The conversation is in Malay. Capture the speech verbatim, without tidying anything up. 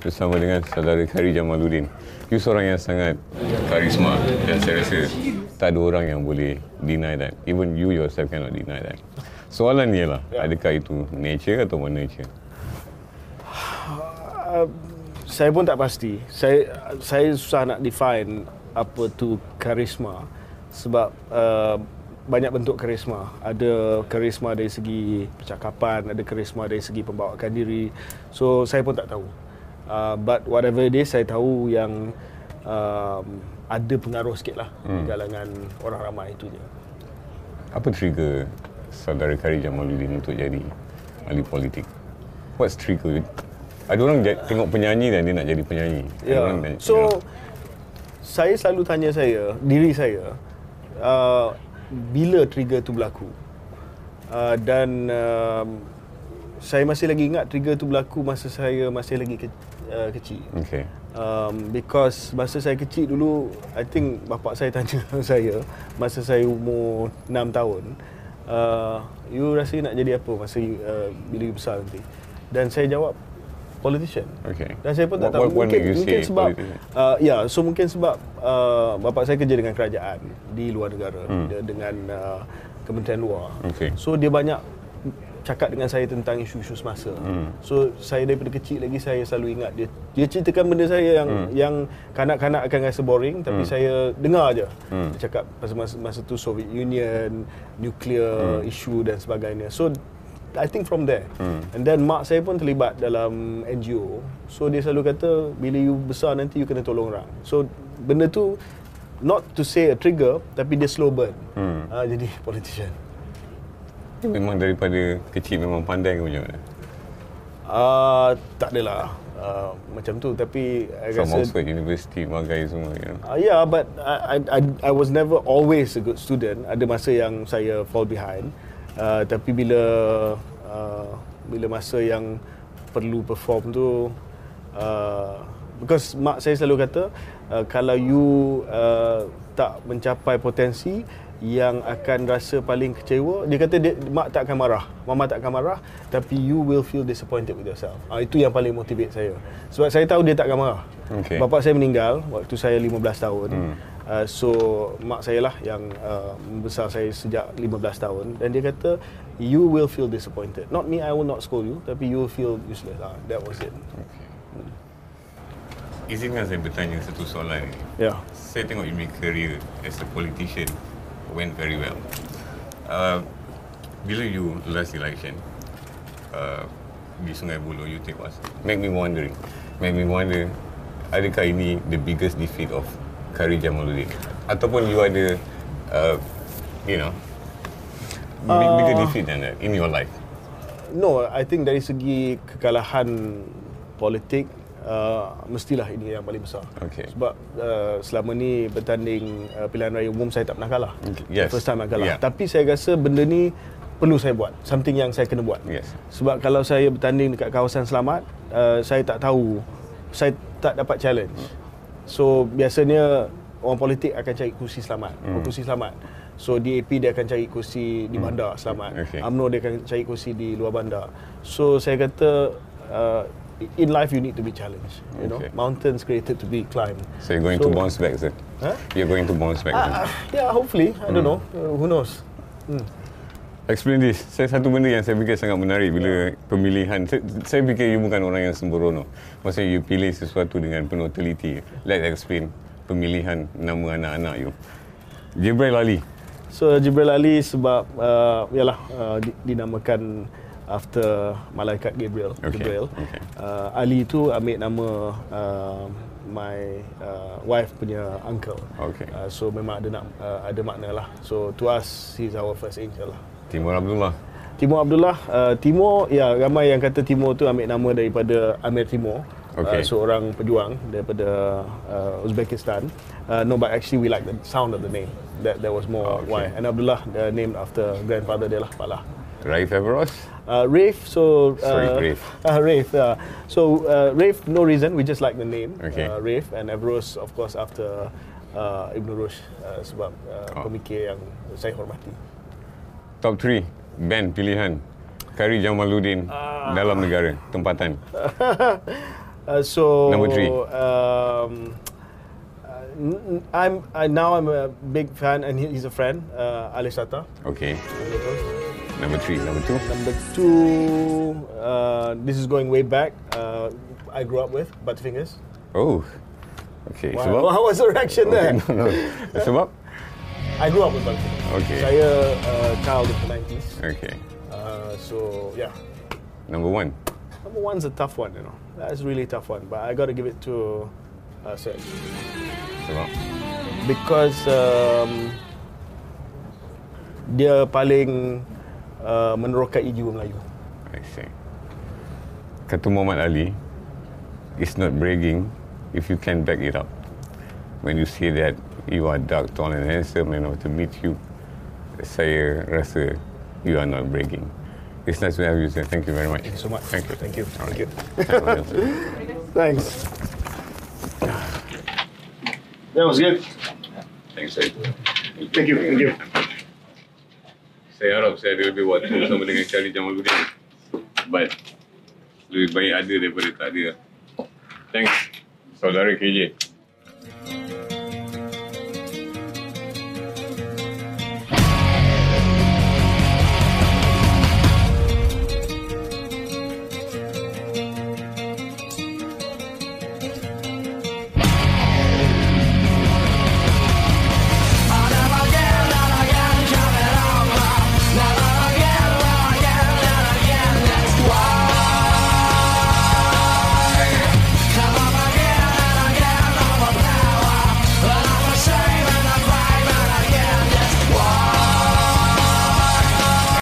Bersama dengan saudara Khairy Jamaluddin. You seorang yang sangat karisma dan saya rasa tak ada orang yang boleh deny that. Even you yourself cannot deny that. Soalan ialah, adakah itu nature atau non-nature? Uh, saya pun tak pasti. Saya saya susah nak define apa tu karisma sebab uh, banyak bentuk karisma. Ada karisma dari segi percakapan, ada karisma dari segi pembawaan diri. So saya pun tak tahu. Uh, but whatever it is, saya tahu yang uh, ada pengaruh sikit lah hmm. di kalangan orang ramai itu je. Apa trigger saudara Khairy Jamaluddin untuk jadi ahli politik? What's trigger? Ada orang tengok penyanyi dan dia nak jadi penyanyi. Yeah. Nak, so, you know. Saya selalu tanya saya, diri saya, uh, bila trigger tu berlaku? Uh, dan... Uh, saya masih lagi ingat trigger tu berlaku masa saya masih lagi ke, uh, kecil. Okay. Um, because masa saya kecil dulu, I think bapa saya tanya saya, masa saya umur enam tahun, uh, you rasa nak jadi apa masa uh, bila you besar nanti? Dan saya jawab, politician. Okay. Dan saya pun tak tahu. What, what mungkin mungkin sebab, uh, ya, yeah, so mungkin sebab uh, bapa saya kerja dengan kerajaan di luar negara, hmm. dengan uh, Kementerian Luar. Okay. So dia banyak cakap dengan saya tentang isu-isu semasa. Hmm. So saya daripada kecil lagi saya selalu ingat dia dia ceritakan benda saya yang hmm. yang kanak-kanak akan rasa boring tapi hmm. saya dengar aje. Hmm. Dia cakap pasal masa, masa tu Soviet Union, nuclear hmm. issue dan sebagainya. So I think from there. Hmm. And then mak saya pun terlibat dalam N G O. So dia selalu kata bila you besar nanti you kena tolong orang. So benda tu not to say a trigger tapi dia slow burn. Hmm. Ha, jadi politician. Memang daripada kecil memang pandai ke macam mana? Uh, tak adalah uh, macam tu tapi I From rasa, Oxford University, bagai semua you know? uh, yeah, but I, I, I was never always a good student. Ada masa yang saya fall behind uh, tapi bila uh, bila masa yang perlu perform tu uh, because mak saya selalu kata uh, kalau you uh, tak mencapai potensi yang akan rasa paling kecewa, dia kata dia, mak tak akan marah, mama tak akan marah, tapi you will feel disappointed with yourself. Ha, itu yang paling motivate saya. Sebab saya tahu dia tak akan marah. Okay. Bapa saya meninggal waktu saya lima belas tahun. Hmm. Uh, so mak saya lah yang uh, membesar saya sejak lima belas tahun dan dia kata you will feel disappointed. Not me, I will not scold you, tapi you will feel useless. Ha, that was it. Okay. Hmm. Izinkan saya bertanya satu soalan ini. Yeah. Saya tengok you make career as a politician. Went very well. Uh, bila you last election uh, di Sungai Buloh, you take us. Make me wondering. Make me wonder, adakah ini the biggest defeat of Khairy Jamaluddin? Ataupun you ada, uh, you know, uh, bigger defeat than that in your life? No, I think dari segi kekalahan politik, Uh, mestilah ini yang paling besar. Okay. Sebab uh, selama ni bertanding uh, pilihan raya umum saya tak pernah kalah. Yes. First time I kalah. Yeah. Tapi saya rasa benda ni perlu saya buat. Something yang saya kena buat. Yes. Sebab kalau saya bertanding dekat kawasan selamat, uh, saya tak tahu, saya tak dapat challenge. So biasanya orang politik akan cari kursi selamat, mm. kursi selamat. So D A P dia akan cari kursi di bandar mm. selamat. Okay. U M N O dia akan cari kursi di luar bandar. So saya kata uh, in life, you need to be challenged. You know, okay. Mountains created to be climbed. So you're going so, to bounce back, sir. Huh? You're going to bounce back. Uh, yeah, hopefully. I mm. don't know. Uh, who knows? Mm. Explain this. Saya satu benda yang saya fikir sangat menarik bila pemilihan. Saya, saya fikir you bukan orang yang sembrono. Maksudnya you pilih sesuatu dengan penuh teliti. Let's explain pemilihan nama anak-anak you. Jibril Ali. So Jibril Ali sebab uh, yalah uh, dinamakan after malaikat Gabriel. Okay. Gabriel. Okay. Uh, Ali tu ambil nama uh, my uh, wife punya uncle. Okay. Uh, so memang ada nak uh, ada makna lah. So to us he's our first angel lah. Timur Abdullah. Timur Abdullah. Uh, Timur, ya ramai yang kata Timur tu ambil nama daripada Amir Timur. okay. uh, seorang pejuang daripada uh, Uzbekistan. Uh, no, but actually we like the sound of the name. That that was more oh, okay. why. And Abdullah uh, named after grandfather dia lah, Paklah. Raef Ebros? Uh, Raef, so... Uh, Sorry, Raef. Uh, Raef, uh, so uh, Raef, no reason, we just like the name. Okay. Uh, Raef and Ebros, of course, after uh, Ibnu Rush, uh, sebab uh, oh. pemikir yang saya hormati. Top three band pilihan Khairy Jamaluddin uh. dalam negara, tempatan. uh, so... Number three. Um, I'm, I, now I'm a big fan and he's a friend, uh, Alishata. Okay. Number three, number two. Number two, uh, this is going way back. Uh, I grew up with Butter Fingers. Oh, okay. Wow. Sebab? What was the reaction okay, there? No, no. Sebab? I grew up with Butter Fingers. Okay. Saya uh, child of the nineties. Okay. Uh, so yeah. Number one. Number one's a tough one, you know. That's really tough one. But I got to give it to uh, Serge. Sebab? Because um, dia paling Uh, menerokai jiwa Melayu. I see. Kata Muhammad Ali, it's not bragging if you can back it up. When you say that you are dark, tall and handsome and I want to meet you, saya rasa you are not bragging. It's nice to have you, sir. Thank you very much. Thank you so much. Thank you. Thank you. Thank you. Right. Thank you. Thanks. That was good. Thanks, sir. Thank you. Thank you. Saya harap saya ada lebih waktu bersama dengan Khairy Jamaluddin. But, lebih baik ada daripada tak ada. Thanks, saudara K J.